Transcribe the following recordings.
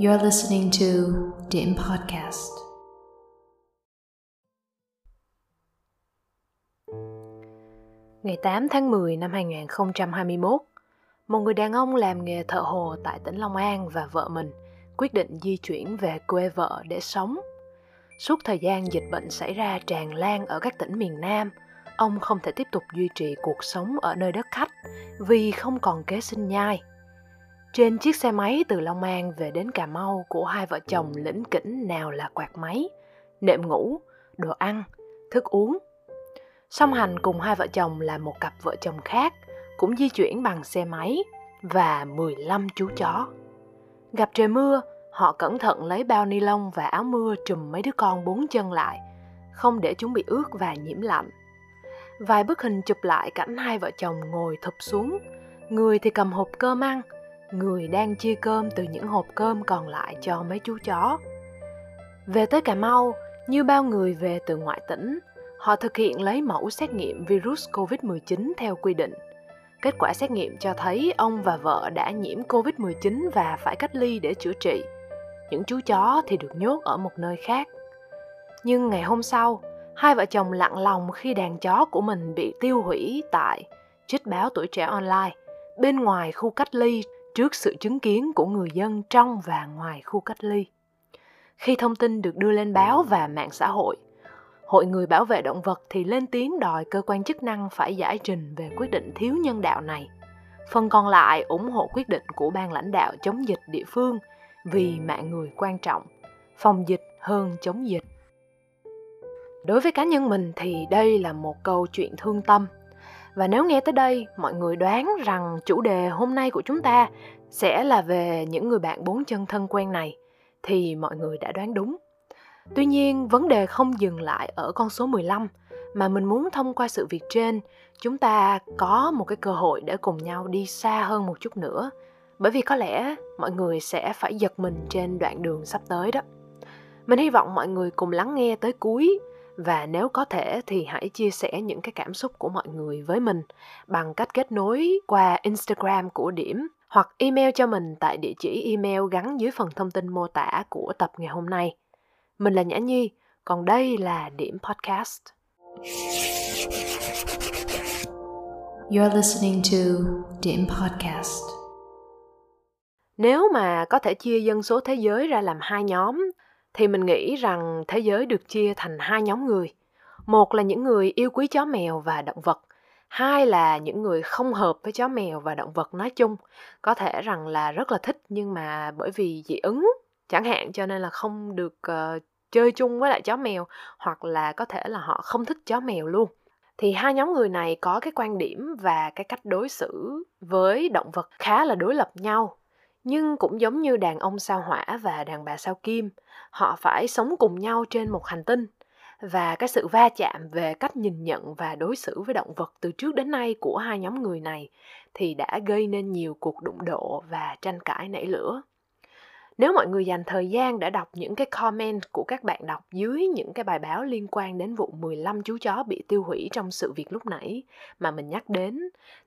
You're listening to Điểm Podcast. Ngày 8 tháng 10 năm 2021, một người đàn ông làm nghề thợ hồ tại tỉnh Long An và vợ mình quyết định di chuyển về quê vợ để sống. Suốt thời gian dịch bệnh xảy ra tràn lan ở các tỉnh miền Nam, ông không thể tiếp tục duy trì cuộc sống ở nơi đất khách vì không còn kế sinh nhai. Trên chiếc xe máy từ Long An về đến Cà Mau của hai vợ chồng lỉnh kỉnh nào là quạt máy, nệm ngủ, đồ ăn, thức uống. Song hành cùng hai vợ chồng là một cặp vợ chồng khác, cũng di chuyển bằng xe máy và 15 chú chó. Gặp trời mưa, họ cẩn thận lấy bao ni lông và áo mưa trùm mấy đứa con bốn chân lại, không để chúng bị ướt và nhiễm lạnh. Vài bức hình chụp lại cảnh hai vợ chồng ngồi thụp xuống, người thì cầm hộp cơm ăn, người đang chia cơm từ những hộp cơm còn lại cho mấy chú chó. Về tới Cà Mau, như bao người về từ ngoại tỉnh, họ thực hiện lấy mẫu xét nghiệm virus COVID-19 theo quy định. Kết quả xét nghiệm cho thấy ông và vợ đã nhiễm COVID-19 và phải cách ly để chữa trị. Những chú chó thì được nhốt ở một nơi khác. Nhưng ngày hôm sau, hai vợ chồng lặng lòng khi đàn chó của mình bị tiêu hủy tại trích báo Tuổi Trẻ Online, bên ngoài khu cách ly, trước sự chứng kiến của người dân trong và ngoài khu cách ly. Khi thông tin được đưa lên báo và mạng xã hội, Hội Người Bảo vệ Động vật thì lên tiếng đòi cơ quan chức năng phải giải trình về quyết định thiếu nhân đạo này. Phần còn lại ủng hộ quyết định của ban lãnh đạo chống dịch địa phương vì mạng người quan trọng, phòng dịch hơn chống dịch. Đối với cá nhân mình thì đây là một câu chuyện thương tâm. Và nếu nghe tới đây, mọi người đoán rằng chủ đề hôm nay của chúng ta sẽ là về những người bạn bốn chân thân quen này, thì mọi người đã đoán đúng. Tuy nhiên, vấn đề không dừng lại ở con số 15, mà mình muốn thông qua sự việc trên, chúng ta có một cái cơ hội để cùng nhau đi xa hơn một chút nữa, bởi vì có lẽ mọi người sẽ phải giật mình trên đoạn đường sắp tới đó. Mình hy vọng mọi người cùng lắng nghe tới cuối, và nếu có thể thì hãy chia sẻ những cái cảm xúc của mọi người với mình bằng cách kết nối qua Instagram của Điểm hoặc email cho mình tại địa chỉ email gắn dưới phần thông tin mô tả của tập ngày hôm nay. Mình là Nhã Nhi, còn đây là Điểm Podcast. You're listening to Điểm Podcast. Nếu mà có thể chia dân số thế giới ra làm hai nhóm, thì mình nghĩ rằng thế giới được chia thành hai nhóm người. Một là những người yêu quý chó mèo và động vật. Hai là những người không hợp với chó mèo và động vật nói chung. Có thể rằng là rất là thích nhưng mà bởi vì dị ứng chẳng hạn cho nên là không được chơi chung với lại chó mèo. Hoặc là có thể là họ không thích chó mèo luôn. Thì hai nhóm người này có cái quan điểm và cái cách đối xử với động vật khá là đối lập nhau. Nhưng cũng giống như đàn ông sao Hỏa và đàn bà sao Kim, họ phải sống cùng nhau trên một hành tinh. Và cái sự va chạm về cách nhìn nhận và đối xử với động vật từ trước đến nay của hai nhóm người này thì đã gây nên nhiều cuộc đụng độ và tranh cãi nảy lửa. Nếu mọi người dành thời gian để đọc những cái comment của các bạn đọc dưới những cái bài báo liên quan đến vụ 15 chú chó bị tiêu hủy trong sự việc lúc nãy mà mình nhắc đến,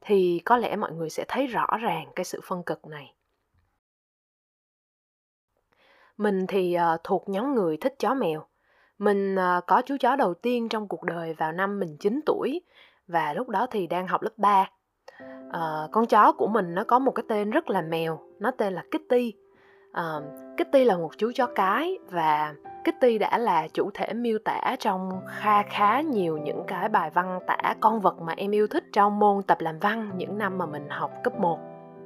thì có lẽ mọi người sẽ thấy rõ ràng cái sự phân cực này. Mình thì thuộc nhóm người thích chó mèo. Mình có chú chó đầu tiên trong cuộc đời vào năm mình 9 tuổi và lúc đó thì đang học lớp 3. Con chó của mình nó có một cái tên rất là mèo, nó tên là Kitty. Kitty là một chú chó cái và Kitty đã là chủ thể miêu tả trong khá nhiều những cái bài văn tả con vật mà em yêu thích trong môn tập làm văn những năm mà mình học cấp 1.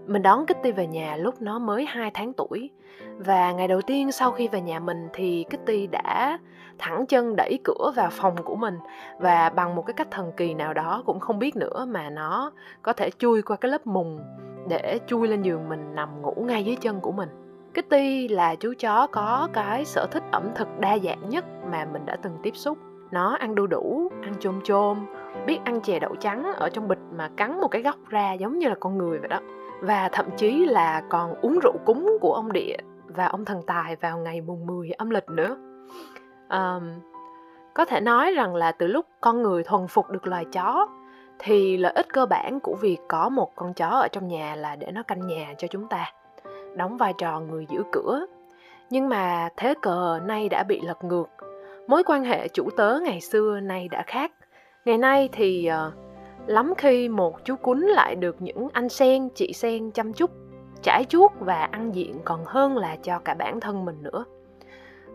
Mình đón Kitty về nhà lúc nó mới 2 tháng tuổi. Và ngày đầu tiên sau khi về nhà mình thì Kitty đã thẳng chân đẩy cửa vào phòng của mình. Và bằng một cái cách thần kỳ nào đó cũng không biết nữa mà nó có thể chui qua cái lớp mùng để chui lên giường mình nằm ngủ ngay dưới chân của mình. Kitty là chú chó có cái sở thích ẩm thực đa dạng nhất mà mình đã từng tiếp xúc. Nó ăn đu đủ, ăn chôm chôm, biết ăn chè đậu trắng ở trong bịch mà cắn một cái góc ra giống như là con người vậy đó. Và thậm chí là còn uống rượu cúng của ông địa và ông thần tài vào ngày mùng 10 âm lịch nữa. Có thể nói rằng là từ lúc con người thuần phục được loài chó thì lợi ích cơ bản của việc có một con chó ở trong nhà là để nó canh nhà cho chúng ta, đóng vai trò người giữ cửa. Nhưng mà thế cờ nay đã bị lật ngược. Mối quan hệ chủ tớ ngày xưa nay đã khác. Ngày nay thì lắm khi một chú cún lại được những anh sen, chị sen chăm chút, chải chuốt và ăn diện còn hơn là cho cả bản thân mình nữa.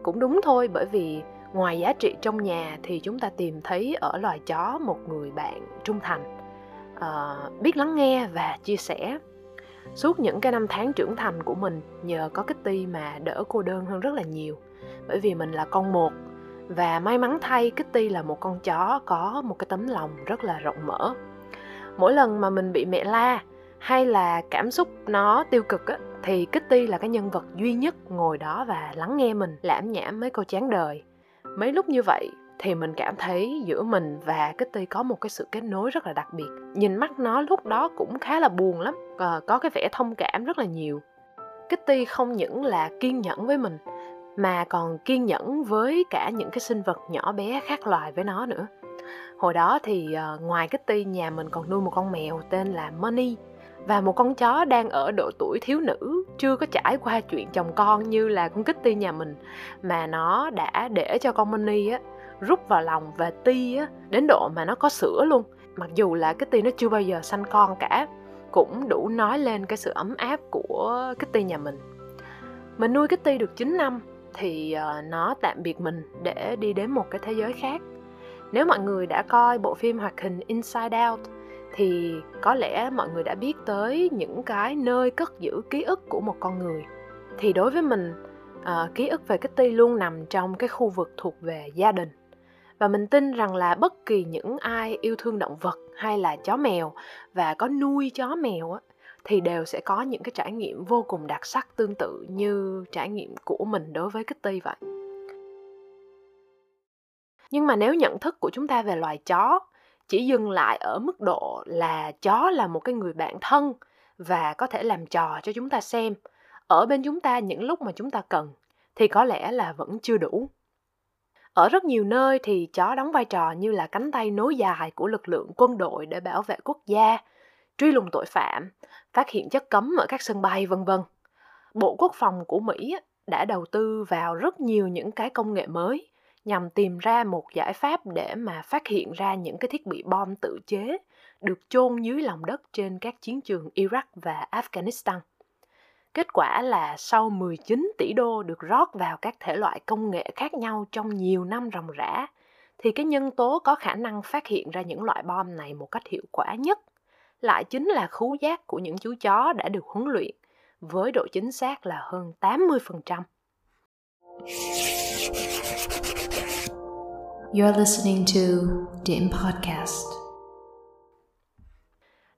Cũng đúng thôi, bởi vì ngoài giá trị trong nhà thì chúng ta tìm thấy ở loài chó một người bạn trung thành, biết lắng nghe và chia sẻ. Suốt những cái năm tháng trưởng thành của mình, nhờ có Kitty mà đỡ cô đơn hơn rất là nhiều. Bởi vì mình là con một, và may mắn thay Kitty là một con chó có một cái tấm lòng rất là rộng mở. Mỗi lần mà mình bị mẹ la hay là cảm xúc nó tiêu cực á, thì Kitty là cái nhân vật duy nhất ngồi đó và lắng nghe mình lảm nhảm mấy câu chán đời. Mấy lúc như vậy thì mình cảm thấy giữa mình và Kitty có một cái sự kết nối rất là đặc biệt. Nhìn mắt nó lúc đó cũng khá là buồn lắm, có cái vẻ thông cảm rất là nhiều. Kitty không những là kiên nhẫn với mình, mà còn kiên nhẫn với cả những cái sinh vật nhỏ bé khác loài với nó nữa. Hồi đó thì ngoài Kitty, nhà mình còn nuôi một con mèo tên là Money, và một con chó đang ở độ tuổi thiếu nữ, chưa có trải qua chuyện chồng con như là con Kitty nhà mình, mà nó đã để cho con Money á, rút vào lòng và ti á, đến độ mà nó có sữa luôn. Mặc dù là Kitty nó chưa bao giờ sanh con cả, cũng đủ nói lên cái sự ấm áp của Kitty nhà mình. Mình nuôi Kitty được 9 năm thì nó tạm biệt mình để đi đến một cái thế giới khác. Nếu mọi người đã coi bộ phim hoạt hình Inside Out thì có lẽ mọi người đã biết tới những cái nơi cất giữ ký ức của một con người. Thì đối với mình, ký ức về Kitty luôn nằm trong cái khu vực thuộc về gia đình. Và mình tin rằng là bất kỳ những ai yêu thương động vật hay là chó mèo và có nuôi chó mèo á, thì đều sẽ có những cái trải nghiệm vô cùng đặc sắc tương tự như trải nghiệm của mình đối với Kitty vậy. Nhưng mà nếu nhận thức của chúng ta về loài chó chỉ dừng lại ở mức độ là chó là một cái người bạn thân và có thể làm trò cho chúng ta xem, ở bên chúng ta những lúc mà chúng ta cần, thì có lẽ là vẫn chưa đủ. Ở rất nhiều nơi thì chó đóng vai trò như là cánh tay nối dài của lực lượng quân đội để bảo vệ quốc gia, truy lùng tội phạm, phát hiện chất cấm ở các sân bay, vân vân. Bộ Quốc phòng của Mỹ đã đầu tư vào rất nhiều những cái công nghệ mới nhằm tìm ra một giải pháp để mà phát hiện ra những cái thiết bị bom tự chế được chôn dưới lòng đất trên các chiến trường Iraq và Afghanistan. Kết quả là sau 19 tỷ đô được rót vào các thể loại công nghệ khác nhau trong nhiều năm ròng rã, thì cái nhân tố có khả năng phát hiện ra những loại bom này một cách hiệu quả nhất lại chính là khứu giác của những chú chó đã được huấn luyện, với độ chính xác là hơn 80%. You're listening to Điểm Podcast.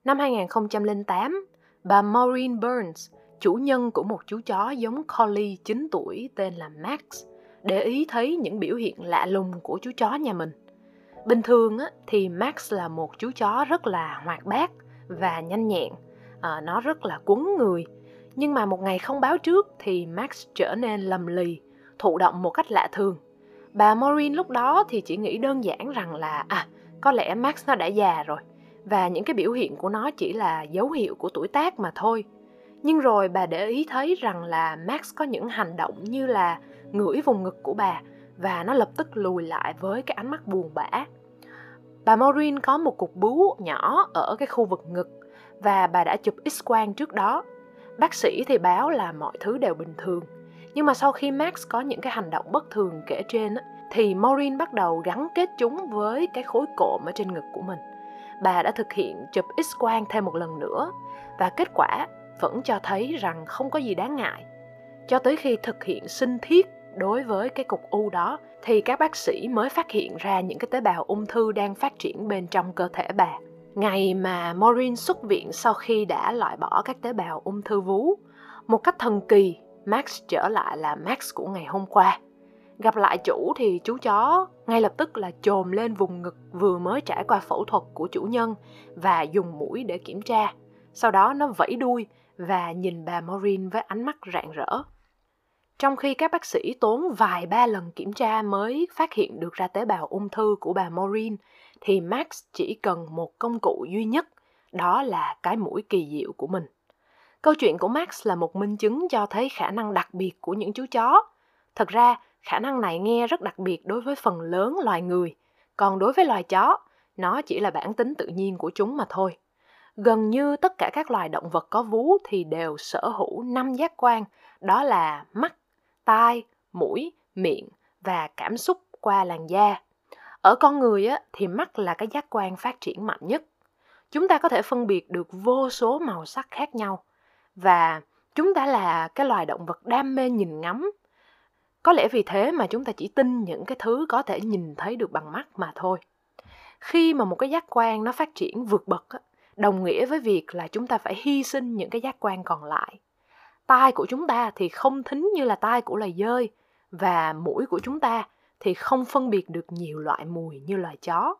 Năm 2008, bà Maureen Burns, chủ nhân của một chú chó giống Collie 9 tuổi tên là Max, để ý thấy những biểu hiện lạ lùng của chú chó nhà mình. Bình thường thì Max là một chú chó rất là hoạt bát và nhanh nhẹn, nó rất là quấn người. Nhưng mà một ngày không báo trước thì Max trở nên lầm lì, thụ động một cách lạ thường. Bà Maureen lúc đó thì chỉ nghĩ đơn giản rằng là có lẽ Max nó đã già rồi, và những cái biểu hiện của nó chỉ là dấu hiệu của tuổi tác mà thôi. Nhưng rồi bà để ý thấy rằng là Max có những hành động như là ngửi vùng ngực của bà, và nó lập tức lùi lại với cái ánh mắt buồn bã. Bà Maureen có một cục bú nhỏ ở cái khu vực ngực, và bà đã chụp X-quang trước đó. Bác sĩ thì báo là mọi thứ đều bình thường. Nhưng mà sau khi Max có những cái hành động bất thường kể trên, thì Maureen bắt đầu gắn kết chúng với cái khối cộm ở trên ngực của mình. Bà đã thực hiện chụp X-quang thêm một lần nữa, và kết quả vẫn cho thấy rằng không có gì đáng ngại. Cho tới khi thực hiện sinh thiết đối với cái cục u đó, thì các bác sĩ mới phát hiện ra những cái tế bào ung thư đang phát triển bên trong cơ thể bà. Ngày mà Maureen xuất viện sau khi đã loại bỏ các tế bào ung thư vú, một cách thần kỳ, Max trở lại là Max của ngày hôm qua. Gặp lại chủ thì chú chó ngay lập tức là chồm lên vùng ngực vừa mới trải qua phẫu thuật của chủ nhân và dùng mũi để kiểm tra. Sau đó nó vẫy đuôi và nhìn bà Maureen với ánh mắt rạng rỡ. Trong khi các bác sĩ tốn vài ba lần kiểm tra mới phát hiện được ra tế bào ung thư của bà Maureen, thì Max chỉ cần một công cụ duy nhất, đó là cái mũi kỳ diệu của mình. Câu chuyện của Max là một minh chứng cho thấy khả năng đặc biệt của những chú chó Thật ra, khả năng này nghe rất đặc biệt đối với phần lớn loài người, còn đối với loài chó, nó chỉ là bản tính tự nhiên của chúng mà thôi. Gần như tất cả các loài động vật có vú thì đều sở hữu 5 giác quan, đó là mắt, tai, mũi, miệng và cảm xúc qua làn da. Ở con người thì mắt là cái giác quan phát triển mạnh nhất. Chúng ta có thể phân biệt được vô số màu sắc khác nhau và chúng ta là cái loài động vật đam mê nhìn ngắm. Có lẽ vì thế mà chúng ta chỉ tin những cái thứ có thể nhìn thấy được bằng mắt mà thôi. Khi mà một cái giác quan nó phát triển vượt bậc, đồng nghĩa với việc là chúng ta phải hy sinh những cái giác quan còn lại. Tai của chúng ta thì không thính như là tai của loài dơi và mũi của chúng ta thì không phân biệt được nhiều loại mùi như loài chó.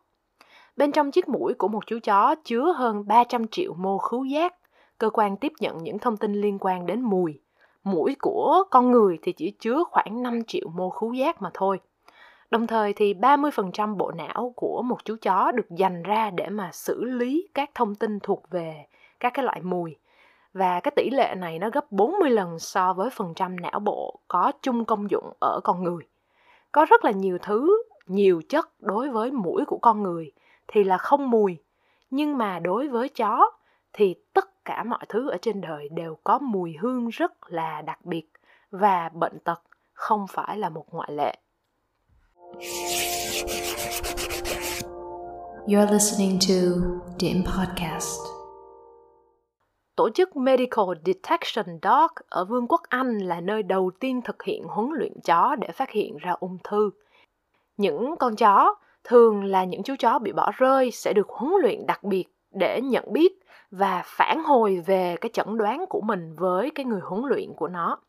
Bên trong chiếc mũi của một chú chó chứa hơn 300 triệu mô khứu giác, cơ quan tiếp nhận những thông tin liên quan đến mùi. Mũi của con người thì chỉ chứa khoảng 5 triệu mô khứu giác mà thôi. Đồng thời thì 30% bộ não của một chú chó được dành ra để mà xử lý các thông tin thuộc về các cái loại mùi. Và cái tỷ lệ này nó gấp 40 lần so với phần trăm não bộ có chung công dụng ở con người. Có rất là nhiều thứ, nhiều chất đối với mũi của con người thì là không mùi. Nhưng mà đối với chó thì tất cả mọi thứ ở trên đời đều có mùi hương rất là đặc biệt và bệnh tật không phải là một ngoại lệ. You're listening to Điểm Podcast. Tổ chức Medical Detection Dog ở Vương quốc Anh là nơi đầu tiên thực hiện huấn luyện chó để phát hiện ra ung thư. Những con chó, thường là những chú chó bị bỏ rơi, sẽ được huấn luyện đặc biệt để nhận biết và phản hồi về cái chẩn đoán của mình với cái người huấn luyện của nó.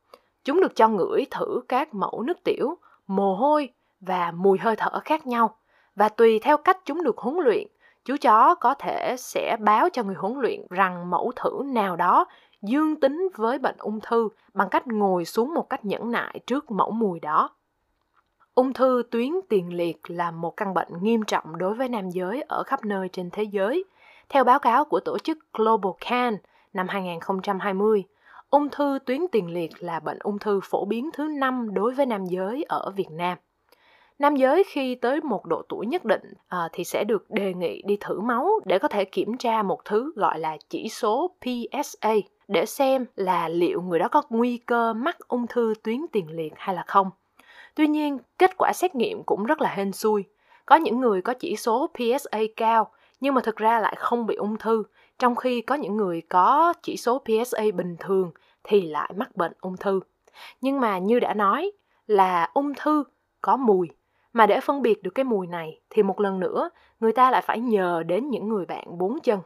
Chúng được cho ngửi thử các mẫu nước tiểu, mồ hôi và mùi hơi thở khác nhau. Và tùy theo cách chúng được huấn luyện, chú chó có thể sẽ báo cho người huấn luyện rằng mẫu thử nào đó dương tính với bệnh ung thư bằng cách ngồi xuống một cách nhẫn nại trước mẫu mùi đó. Ung thư tuyến tiền liệt là một căn bệnh nghiêm trọng đối với nam giới ở khắp nơi trên thế giới. Theo báo cáo của tổ chức Global Can năm 2020, ung thư tuyến tiền liệt là bệnh ung thư phổ biến thứ 5 đối với nam giới ở Việt Nam. Nam giới khi tới một độ tuổi nhất định thì sẽ được đề nghị đi thử máu để có thể kiểm tra một thứ gọi là chỉ số PSA để xem là liệu người đó có nguy cơ mắc ung thư tuyến tiền liệt hay là không. Tuy nhiên, kết quả xét nghiệm cũng rất là hên xui. Có những người có chỉ số PSA cao nhưng mà thực ra lại không bị ung thư, trong khi có những người có chỉ số PSA bình thường thì lại mắc bệnh ung thư. Nhưng mà như đã nói là ung thư có mùi, mà để phân biệt được cái mùi này thì một lần nữa người ta lại phải nhờ đến những người bạn bốn chân.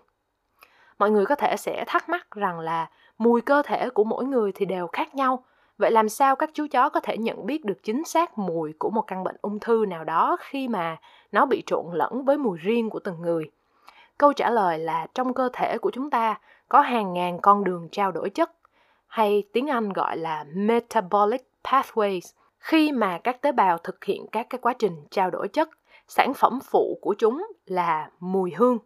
Mọi người có thể sẽ thắc mắc rằng là mùi cơ thể của mỗi người thì đều khác nhau. Vậy làm sao các chú chó có thể nhận biết được chính xác mùi của một căn bệnh ung thư nào đó khi mà nó bị trộn lẫn với mùi riêng của từng người? Câu trả lời là trong cơ thể của chúng ta có hàng ngàn con đường trao đổi chất, hay tiếng Anh gọi là metabolic pathways. Khi mà các tế bào thực hiện các cái quá trình trao đổi chất, sản phẩm phụ của chúng là mùi hương.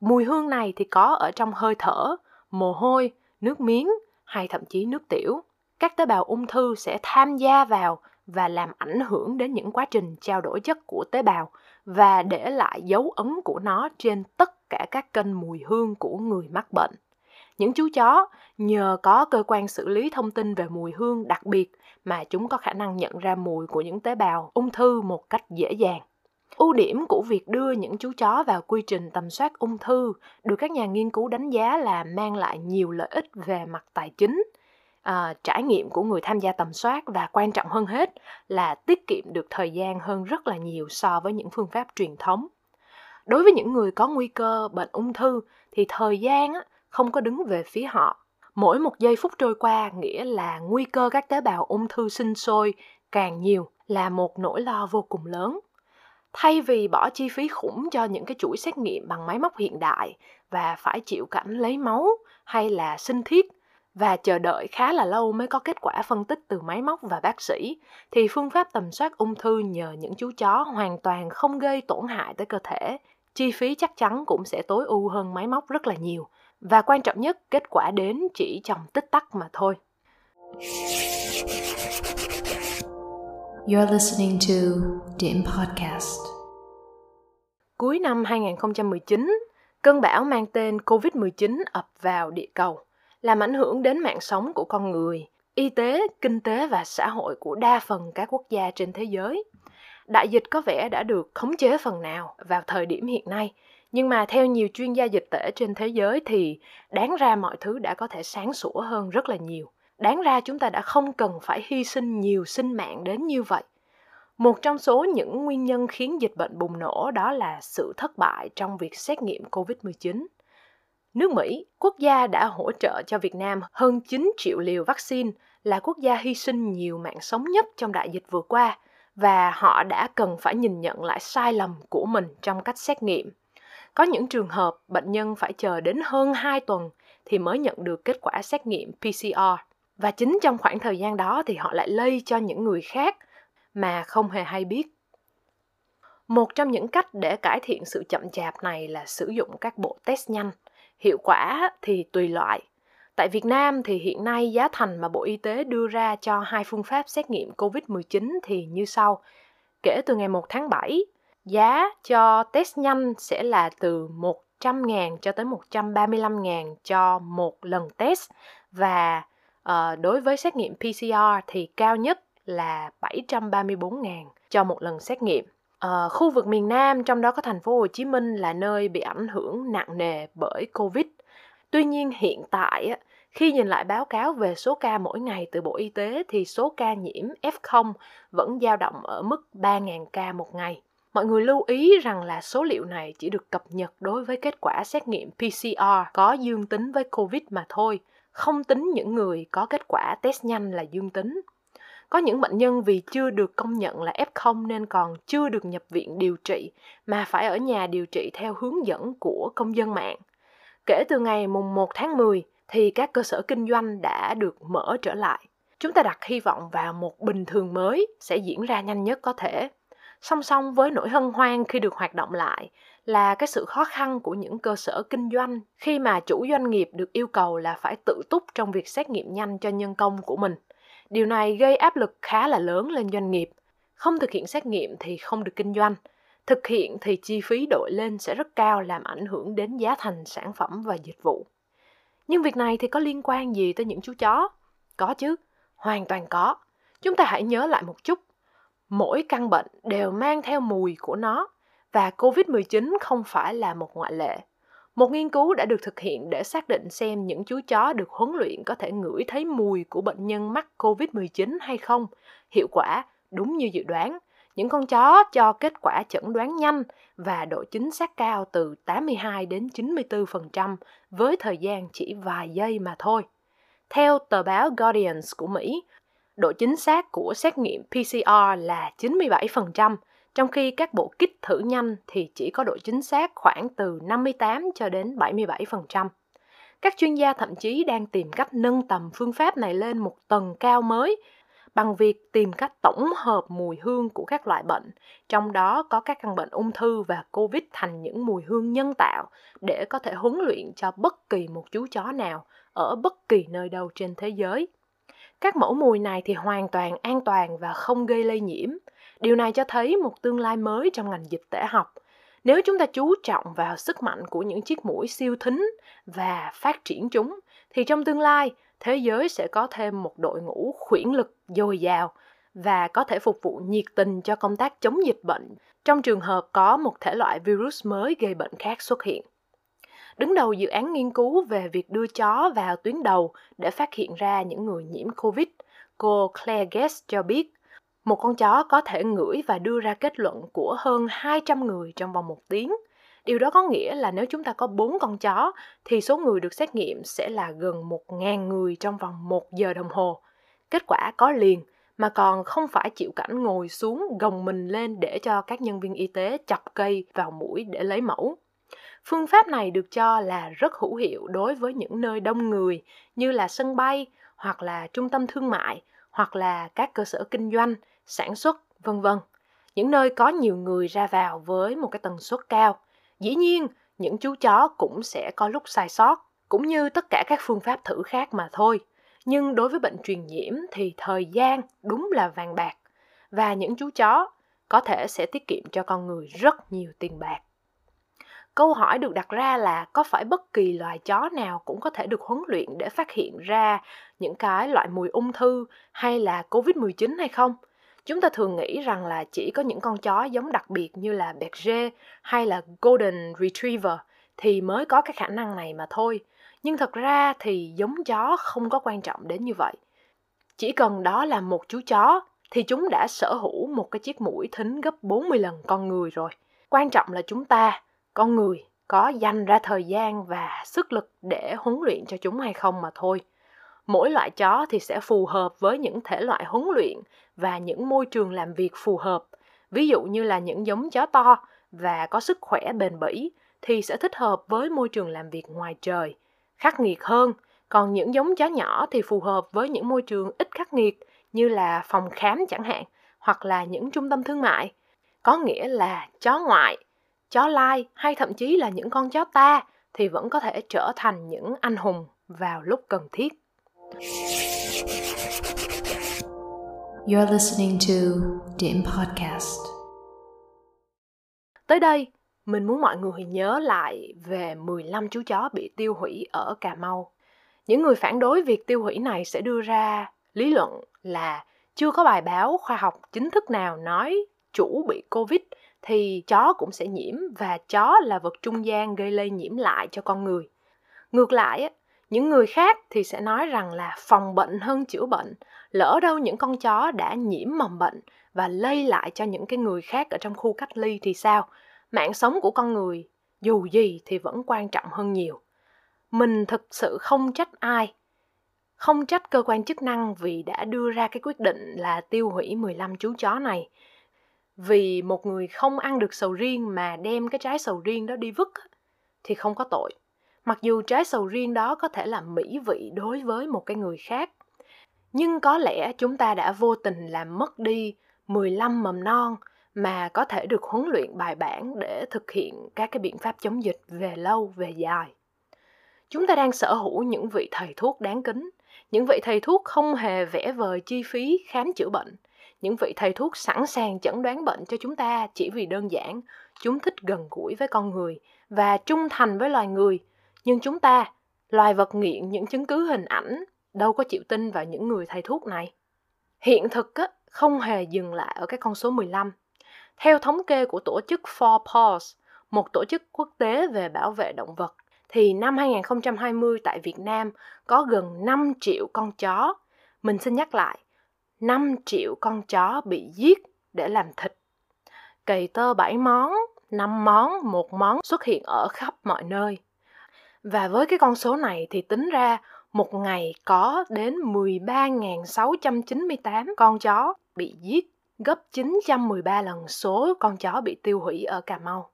Mùi hương này thì có ở trong hơi thở, mồ hôi, nước miếng hay thậm chí nước tiểu. Các tế bào ung thư sẽ tham gia vào và làm ảnh hưởng đến những quá trình trao đổi chất của tế bào và để lại dấu ấn của nó trên tất cả các kênh mùi hương của người mắc bệnh. Những chú chó nhờ có cơ quan xử lý thông tin về mùi hương đặc biệt mà chúng có khả năng nhận ra mùi của những tế bào ung thư một cách dễ dàng. Ưu điểm của việc đưa những chú chó vào quy trình tầm soát ung thư được các nhà nghiên cứu đánh giá là mang lại nhiều lợi ích về mặt tài chính. Trải nghiệm của người tham gia tầm soát và quan trọng hơn hết là tiết kiệm được thời gian hơn rất là nhiều so với những phương pháp truyền thống. Đối với những người có nguy cơ bệnh ung thư thì thời gian không có đứng về phía họ. Mỗi một giây phút trôi qua nghĩa là nguy cơ các tế bào ung thư sinh sôi càng nhiều là một nỗi lo vô cùng lớn. Thay vì bỏ chi phí khủng cho những cái chuỗi xét nghiệm bằng máy móc hiện đại và phải chịu cảnh lấy máu hay là sinh thiết, và chờ đợi khá là lâu mới có kết quả phân tích từ máy móc và bác sĩ, thì phương pháp tầm soát ung thư nhờ những chú chó hoàn toàn không gây tổn hại tới cơ thể. Chi phí chắc chắn cũng sẽ tối ưu hơn máy móc rất là nhiều. Và quan trọng nhất, kết quả đến chỉ trong tích tắc mà thôi. You're listening to Điểm Podcast. Cuối năm 2019, cơn bão mang tên COVID-19 ập vào địa cầu, làm ảnh hưởng đến mạng sống của con người, y tế, kinh tế và xã hội của đa phần các quốc gia trên thế giới. Đại dịch có vẻ đã được khống chế phần nào vào thời điểm hiện nay, nhưng mà theo nhiều chuyên gia dịch tễ trên thế giới thì đáng ra mọi thứ đã có thể sáng sủa hơn rất là nhiều. Đáng ra chúng ta đã không cần phải hy sinh nhiều sinh mạng đến như vậy. Một trong số những nguyên nhân khiến dịch bệnh bùng nổ đó là sự thất bại trong việc xét nghiệm COVID-19. Nước Mỹ, quốc gia đã hỗ trợ cho Việt Nam hơn 9 triệu liều vaccine, là quốc gia hy sinh nhiều mạng sống nhất trong đại dịch vừa qua, và họ đã cần phải nhìn nhận lại sai lầm của mình trong cách xét nghiệm. Có những trường hợp bệnh nhân phải chờ đến hơn 2 tuần thì mới nhận được kết quả xét nghiệm PCR. Và chính trong khoảng thời gian đó thì họ lại lây cho những người khác mà không hề hay biết. Một trong những cách để cải thiện sự chậm chạp này là sử dụng các bộ test nhanh. Hiệu quả thì tùy loại. Tại Việt Nam thì hiện nay giá thành mà Bộ Y tế đưa ra cho hai phương pháp xét nghiệm COVID-19 thì như sau. Kể từ ngày 1 tháng 7, giá cho test nhanh sẽ là từ 100.000 cho tới 135.000 cho một lần test, và đối với xét nghiệm PCR thì cao nhất là 734.000 cho một lần xét nghiệm. Khu vực miền Nam, trong đó có thành phố Hồ Chí Minh, là nơi bị ảnh hưởng nặng nề bởi Covid. Tuy nhiên hiện tại, khi nhìn lại báo cáo về số ca mỗi ngày từ Bộ Y tế thì số ca nhiễm F0 vẫn dao động ở mức 3.000 ca một ngày. Mọi người lưu ý rằng là số liệu này chỉ được cập nhật đối với kết quả xét nghiệm PCR có dương tính với Covid mà thôi, không tính những người có kết quả test nhanh là dương tính. Có những bệnh nhân vì chưa được công nhận là F0 nên còn chưa được nhập viện điều trị mà phải ở nhà điều trị theo hướng dẫn của công dân mạng. Kể từ ngày 1 tháng 10 thì các cơ sở kinh doanh đã được mở trở lại. Chúng ta đặt hy vọng vào một bình thường mới sẽ diễn ra nhanh nhất có thể. Song song với nỗi hân hoan khi được hoạt động lại là cái sự khó khăn của những cơ sở kinh doanh khi mà chủ doanh nghiệp được yêu cầu là phải tự túc trong việc xét nghiệm nhanh cho nhân công của mình. Điều này gây áp lực khá là lớn lên doanh nghiệp. Không thực hiện xét nghiệm thì không được kinh doanh. Thực hiện thì chi phí đội lên sẽ rất cao, làm ảnh hưởng đến giá thành sản phẩm và dịch vụ. Nhưng việc này thì có liên quan gì tới những chú chó? Có chứ, hoàn toàn có. Chúng ta hãy nhớ lại một chút. Mỗi căn bệnh đều mang theo mùi của nó, và COVID-19 không phải là một ngoại lệ. Một nghiên cứu đã được thực hiện để xác định xem những chú chó được huấn luyện có thể ngửi thấy mùi của bệnh nhân mắc COVID-19 hay không. Hiệu quả đúng như dự đoán. Những con chó cho kết quả chẩn đoán nhanh và độ chính xác cao từ 82 đến 94% với thời gian chỉ vài giây mà thôi. Theo tờ báo Guardians của Mỹ, độ chính xác của xét nghiệm PCR là 97%, trong khi các bộ kit thử nhanh thì chỉ có độ chính xác khoảng từ 58 cho đến 77%. Các chuyên gia thậm chí đang tìm cách nâng tầm phương pháp này lên một tầng cao mới bằng việc tìm cách tổng hợp mùi hương của các loại bệnh, trong đó có các căn bệnh ung thư và Covid, thành những mùi hương nhân tạo để có thể huấn luyện cho bất kỳ một chú chó nào ở bất kỳ nơi đâu trên thế giới. Các mẫu mùi này thì hoàn toàn an toàn và không gây lây nhiễm. Điều này cho thấy một tương lai mới trong ngành dịch tễ học. Nếu chúng ta chú trọng vào sức mạnh của những chiếc mũi siêu thính và phát triển chúng, thì trong tương lai, thế giới sẽ có thêm một đội ngũ khuyển lực dồi dào và có thể phục vụ nhiệt tình cho công tác chống dịch bệnh trong trường hợp có một thể loại virus mới gây bệnh khác xuất hiện. Đứng đầu dự án nghiên cứu về việc đưa chó vào tuyến đầu để phát hiện ra những người nhiễm Covid, cô Claire Guest cho biết, một con chó có thể ngửi và đưa ra kết luận của hơn 200 người trong vòng 1 tiếng. Điều đó có nghĩa là nếu chúng ta có 4 con chó thì số người được xét nghiệm sẽ là gần 1.000 người trong vòng 1 giờ đồng hồ. Kết quả có liền mà còn không phải chịu cảnh ngồi xuống gồng mình lên để cho các nhân viên y tế chọc cây vào mũi để lấy mẫu. Phương pháp này được cho là rất hữu hiệu đối với những nơi đông người như là sân bay hoặc là trung tâm thương mại hoặc là các cơ sở kinh doanh, sản xuất, vân vân. Những nơi có nhiều người ra vào với một cái tần suất cao. Dĩ nhiên, những chú chó cũng sẽ có lúc sai sót, cũng như tất cả các phương pháp thử khác mà thôi. Nhưng đối với bệnh truyền nhiễm thì thời gian đúng là vàng bạc. và những chú chó có thể sẽ tiết kiệm cho con người rất nhiều tiền bạc. Câu hỏi được đặt ra là có phải bất kỳ loài chó nào cũng có thể được huấn luyện để phát hiện ra những cái loại mùi ung thư hay là Covid-19 hay không? Chúng ta thường nghĩ rằng là chỉ có những con chó giống đặc biệt như là Berger hay là Golden Retriever thì mới có cái khả năng này mà thôi. Nhưng thật ra thì giống chó không có quan trọng đến như vậy. Chỉ cần đó là một chú chó thì chúng đã sở hữu một cái chiếc mũi thính gấp 40 lần con người rồi. Quan trọng là chúng ta, con người, có dành ra thời gian và sức lực để huấn luyện cho chúng hay không mà thôi. Mỗi loại chó thì sẽ phù hợp với những thể loại huấn luyện và những môi trường làm việc phù hợp. Ví dụ như là những giống chó to và có sức khỏe bền bỉ thì sẽ thích hợp với môi trường làm việc ngoài trời, khắc nghiệt hơn. Còn những giống chó nhỏ thì phù hợp với những môi trường ít khắc nghiệt như là phòng khám chẳng hạn, hoặc là những trung tâm thương mại. Có nghĩa là chó ngoại, chó lai hay thậm chí là những con chó ta thì vẫn có thể trở thành những anh hùng vào lúc cần thiết. You're listening to Điểm Podcast. Tới đây, mình muốn mọi người nhớ lại về 15 chú chó bị tiêu hủy ở Cà Mau. Những người phản đối việc tiêu hủy này sẽ đưa ra lý luận là chưa có bài báo khoa học chính thức nào nói chủ bị Covid thì chó cũng sẽ nhiễm và chó là vật trung gian gây lây nhiễm lại cho con người. Ngược lại, những người khác thì sẽ nói rằng là phòng bệnh hơn chữa bệnh, lỡ đâu những con chó đã nhiễm mầm bệnh và lây lại cho những cái người khác ở trong khu cách ly thì sao? Mạng sống của con người dù gì thì vẫn quan trọng hơn nhiều. Mình thực sự không trách ai, không trách cơ quan chức năng vì đã đưa ra cái quyết định là tiêu hủy 15 chú chó này. Vì một người không ăn được sầu riêng mà đem cái trái sầu riêng đó đi vứt thì không có tội. Mặc dù trái sầu riêng đó có thể là mỹ vị đối với một cái người khác. Nhưng có lẽ chúng ta đã vô tình làm mất đi 15 mầm non mà có thể được huấn luyện bài bản để thực hiện các cái biện pháp chống dịch về lâu về dài. Chúng ta đang sở hữu những vị thầy thuốc đáng kính, những vị thầy thuốc không hề vẽ vời chi phí khám chữa bệnh, những vị thầy thuốc sẵn sàng chẩn đoán bệnh cho chúng ta chỉ vì đơn giản, chúng thích gần gũi với con người và trung thành với loài người. Nhưng chúng ta, loài vật nghiện những chứng cứ hình ảnh, đâu có chịu tin vào những người thầy thuốc này. Hiện thực không hề dừng lại ở cái con số 15. Theo thống kê của tổ chức 4Paws, một tổ chức quốc tế về bảo vệ động vật, thì năm 2020 tại Việt Nam có gần 5 triệu con chó. Mình xin nhắc lại, 5 triệu con chó bị giết để làm thịt. Cầy tơ 7 món, 5 món, 1 món xuất hiện ở khắp mọi nơi. Và với cái con số này thì tính ra một ngày có đến 13.698 con chó bị giết, gấp 913 lần số con chó bị tiêu hủy ở Cà Mau.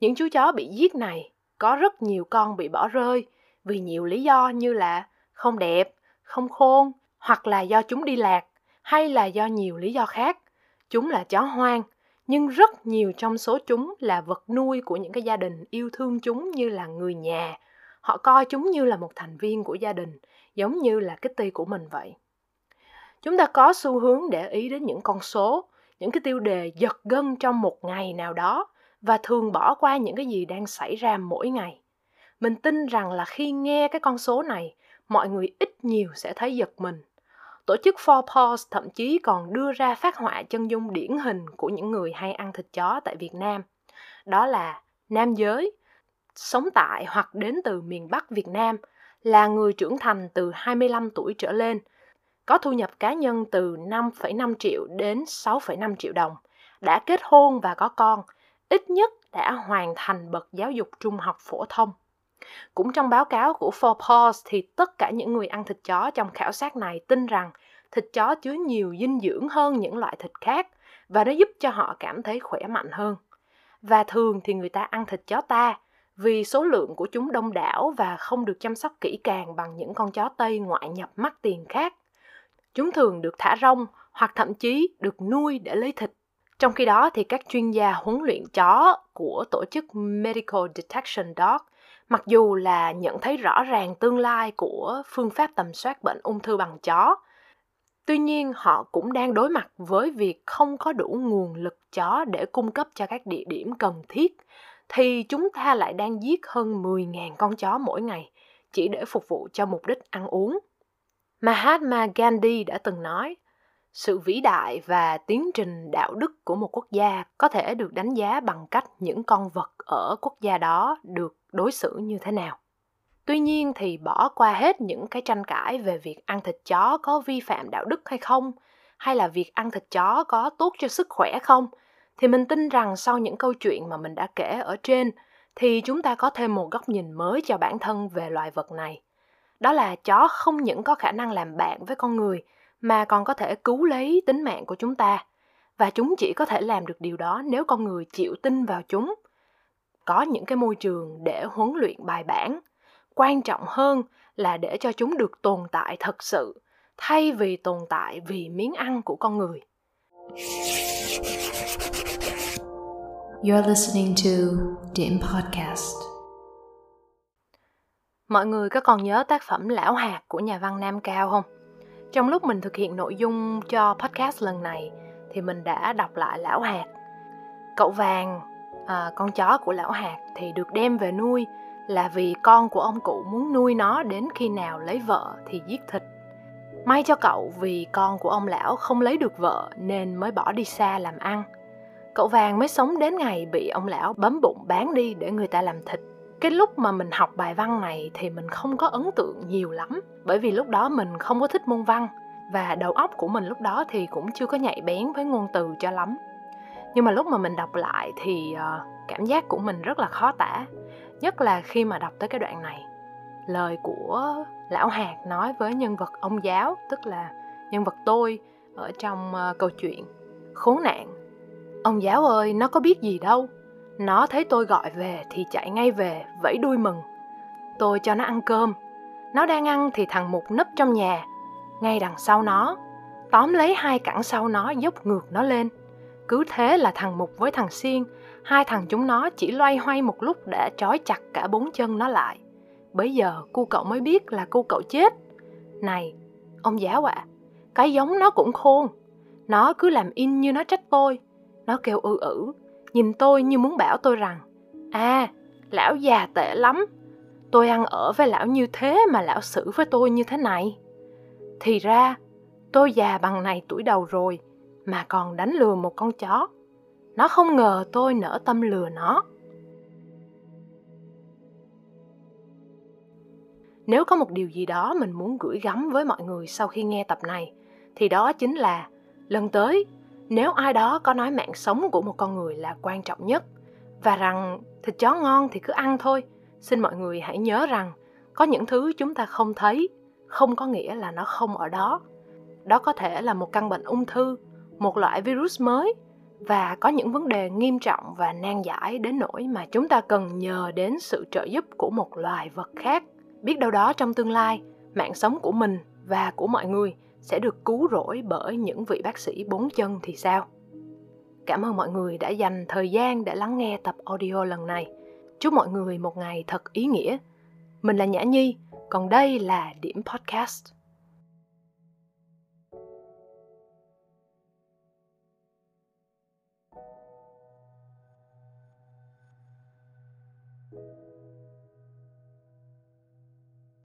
Những chú chó bị giết này có rất nhiều con bị bỏ rơi vì nhiều lý do như là không đẹp, không khôn, hoặc là do chúng đi lạc, hay là do nhiều lý do khác. Chúng là chó hoang, nhưng rất nhiều trong số chúng là vật nuôi của những cái gia đình yêu thương chúng như là người nhà. Họ coi chúng như là một thành viên của gia đình, giống như là Kitty của mình vậy. Chúng ta có xu hướng để ý đến những con số, những cái tiêu đề giật gân trong một ngày nào đó và thường bỏ qua những cái gì đang xảy ra mỗi ngày. Mình tin rằng là khi nghe cái con số này, mọi người ít nhiều sẽ thấy giật mình. Tổ chức 4Paws thậm chí còn đưa ra phác họa chân dung điển hình của những người hay ăn thịt chó tại Việt Nam. Đó là nam giới, sống tại hoặc đến từ miền Bắc Việt Nam, là người trưởng thành từ 25 tuổi trở lên, có thu nhập cá nhân từ 5,5 triệu đến 6,5 triệu đồng, đã kết hôn và có con, ít nhất đã hoàn thành bậc giáo dục trung học phổ thông. Cũng trong báo cáo của 4Paws thì tất cả những người ăn thịt chó trong khảo sát này tin rằng thịt chó chứa nhiều dinh dưỡng hơn những loại thịt khác và nó giúp cho họ cảm thấy khỏe mạnh hơn. Và thường thì người ta ăn thịt chó ta vì số lượng của chúng đông đảo và không được chăm sóc kỹ càng bằng những con chó Tây ngoại nhập mắc tiền khác. Chúng thường được thả rông hoặc thậm chí được nuôi để lấy thịt. Trong khi đó thì các chuyên gia huấn luyện chó của tổ chức Medical Detection Dog, mặc dù là nhận thấy rõ ràng tương lai của phương pháp tầm soát bệnh ung thư bằng chó, Tuy nhiên, họ cũng đang đối mặt với việc không có đủ nguồn lực chó để cung cấp cho các địa điểm cần thiết, thì chúng ta lại đang giết hơn 10.000 con chó mỗi ngày chỉ để phục vụ cho mục đích ăn uống. Mahatma Gandhi đã từng nói, sự vĩ đại và tiến trình đạo đức của một quốc gia có thể được đánh giá bằng cách những con vật ở quốc gia đó được đối xử như thế nào. Tuy nhiên thì bỏ qua hết những cái tranh cãi về việc ăn thịt chó có vi phạm đạo đức hay không, hay là việc ăn thịt chó có tốt cho sức khỏe không, thì mình tin rằng sau những câu chuyện mà mình đã kể ở trên, thì chúng ta có thêm một góc nhìn mới cho bản thân về loài vật này. Đó là chó không những có khả năng làm bạn với con người, mà còn có thể cứu lấy tính mạng của chúng ta. Và chúng chỉ có thể làm được điều đó nếu con người chịu tin vào chúng, có những cái môi trường để huấn luyện bài bản. Quan trọng hơn là để cho chúng được tồn tại thật sự, thay vì tồn tại vì miếng ăn của con người. You're listening to Điểm Podcast. Mọi người có còn nhớ tác phẩm Lão Hạc của nhà văn Nam Cao không? Trong lúc mình thực hiện nội dung cho podcast lần này thì mình đã đọc lại Lão Hạc. Cậu Vàng, con chó của Lão Hạc thì được đem về nuôi là vì con của ông cụ muốn nuôi nó đến khi nào lấy vợ thì giết thịt. May cho cậu vì con của ông lão không lấy được vợ nên mới bỏ đi xa làm ăn. Cậu Vàng mới sống đến ngày bị ông lão bấm bụng bán đi để người ta làm thịt. Cái lúc mà mình học bài văn này thì mình không có ấn tượng nhiều lắm, bởi vì lúc đó mình không có thích môn văn và đầu óc của mình lúc đó thì cũng chưa có nhạy bén với ngôn từ cho lắm. Nhưng mà lúc mà mình đọc lại thì cảm giác của mình rất là khó tả, nhất là khi mà đọc tới cái đoạn này. Lời của Lão Hạc nói với nhân vật ông giáo, tức là nhân vật tôi ở trong câu chuyện. Khốn nạn, ông giáo ơi, nó có biết gì đâu. Nó thấy tôi gọi về thì chạy ngay về, vẫy đuôi mừng. Tôi cho nó ăn cơm. Nó đang ăn thì thằng Mục nấp trong nhà, ngay đằng sau nó, tóm lấy hai cẳng sau nó dốc ngược nó lên. Cứ thế là thằng Mục với thằng Xiên, hai thằng chúng nó chỉ loay hoay một lúc đã trói chặt cả bốn chân nó lại. Bây giờ cu cậu mới biết là cu cậu chết. Này, ông giáo ạ, cái giống nó cũng khôn. Nó cứ làm in như nó trách tôi. Nó kêu ư ử, nhìn tôi như muốn bảo tôi rằng lão già tệ lắm. Tôi ăn ở với lão như thế mà lão xử với tôi như thế này. Thì ra, tôi già bằng này tuổi đầu rồi mà còn đánh lừa một con chó. Nó không ngờ tôi nỡ tâm lừa nó. Nếu có một điều gì đó mình muốn gửi gắm với mọi người sau khi nghe tập này, thì đó chính là lần tới, nếu ai đó có nói mạng sống của một con người là quan trọng nhất, và rằng thịt chó ngon thì cứ ăn thôi, xin mọi người hãy nhớ rằng có những thứ chúng ta không thấy, không có nghĩa là nó không ở đó. Đó có thể là một căn bệnh ung thư, một loại virus mới, và có những vấn đề nghiêm trọng và nan giải đến nỗi mà chúng ta cần nhờ đến sự trợ giúp của một loài vật khác. Biết đâu đó trong tương lai, mạng sống của mình và của mọi người sẽ được cứu rỗi bởi những vị bác sĩ bốn chân thì sao? Cảm ơn mọi người đã dành thời gian để lắng nghe tập audio lần này. Chúc mọi người một ngày thật ý nghĩa. Mình là Nhã Nhi, còn đây là Điểm Podcast.